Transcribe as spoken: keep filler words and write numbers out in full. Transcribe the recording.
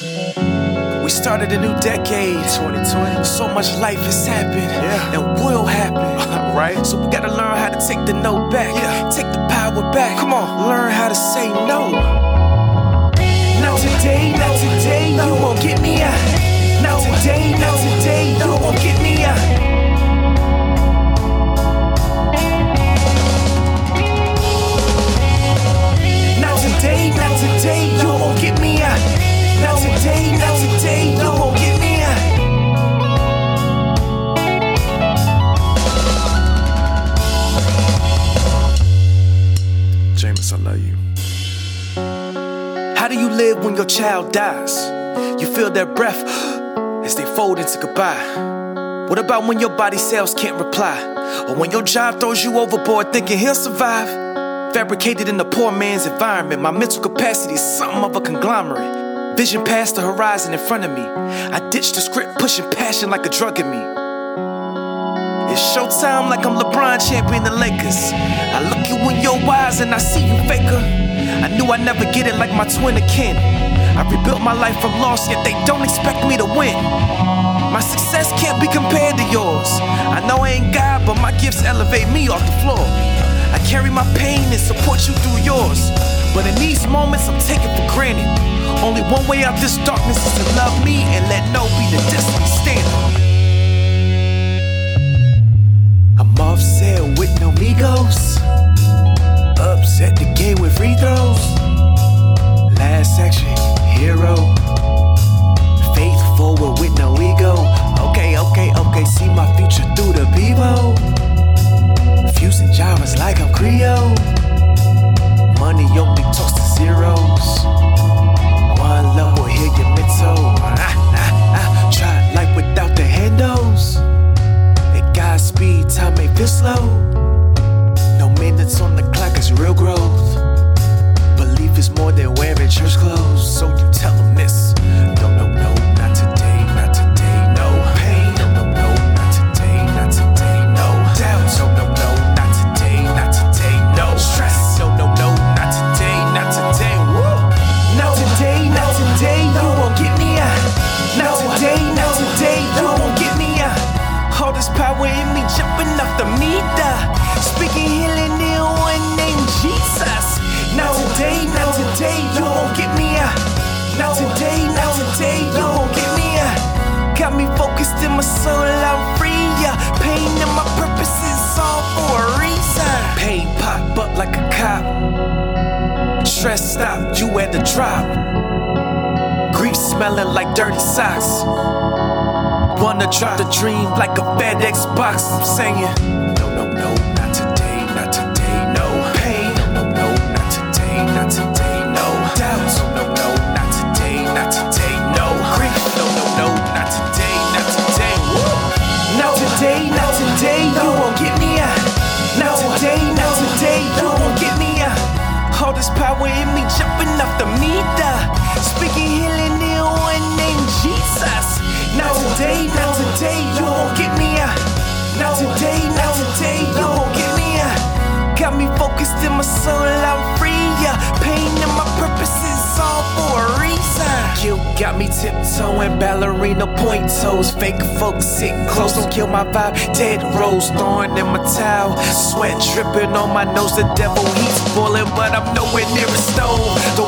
We started a new decade, twenty twenty. So much life has happened, yeah. And will happen, right? So we gotta learn how to take the no back, yeah. Take the power back. Come on, learn how to say no. Now today, now today, no. You won't get me out. Now today, now today, no. You won't get me out. Today, not today, you won't get me out. Not today, not today, you won't get me out. James, I love you. How do you live when your child dies? You feel their breath as they fold into goodbye. What about when your body cells can't reply? Or when your job throws you overboard thinking he'll survive? Fabricated in the poor man's environment, my mental capacity is something of a conglomerate. Vision past the horizon in front of me. I ditched the script, pushing passion like a drug in me. It's showtime like I'm LeBron, champion the Lakers. I look you in your eyes and I see you, faker. I knew I'd never get it like my twin akin. I rebuilt my life from loss, yet they don't expect me to win. My success can't be compared to yours. I know I ain't God, but my gifts elevate me off the floor. I carry my pain and support you through yours. But in these moments, I'm taken for granted. Only one way out this darkness is to love me and let no be the distant standard. I'm offset with no amigos. Upset the game with free throws. Last action, hero. Faith forward with no ego. Okay, okay, okay, see my future through the Bebo. Using Jarvis like I'm Creole. Money only talks to zeros. One love will heal your mental. Ah, ah, ah. Try life without the handles. At Godspeed, time may feel slow. No minutes on the clock is real growth. Belief is more than wearing church clothes. So you tell them this. No, no, no, not today, not today, no. Pain, no, no, no, not today, not today, no. Doubt, no, no, no. Power in me, jumping off the meter. Speaking healing in one name, Jesus. Now today, now today, you won't get me out. Now today, now today, you won't get me out. Got me focused in my soul, I'm free, yeah. Pain and my purpose is all for a reason. Pain pop up like a cop. Stress stop, you at the drop. Grief smelling like dirty socks. Wanna drop the dream like a FedEx box. I'm singing. No, no, no, not today, not today, no. Pain, no, no, no, not today, not today, no. Doubt, no, no, no, not today, not today, no. Grief, no, no, no, not today, not today. Woo! Now today, now today, you won't get me out. Now today, now today, you won't get me out. All this power in me jumping off the meter. Speaking healing in one name, Jesus. Now today, now today, you won't get me out. Now today, now today, you won't get me out. Got me focused in my soul, I'm free, yeah. Pain and my purpose is all for a reason. You got me tiptoeing, ballerina point toes. Fake folks sitting close, don't kill my vibe. Dead rose thorn in my towel. Sweat dripping on my nose, the devil he's boiling, but I'm nowhere near a stone.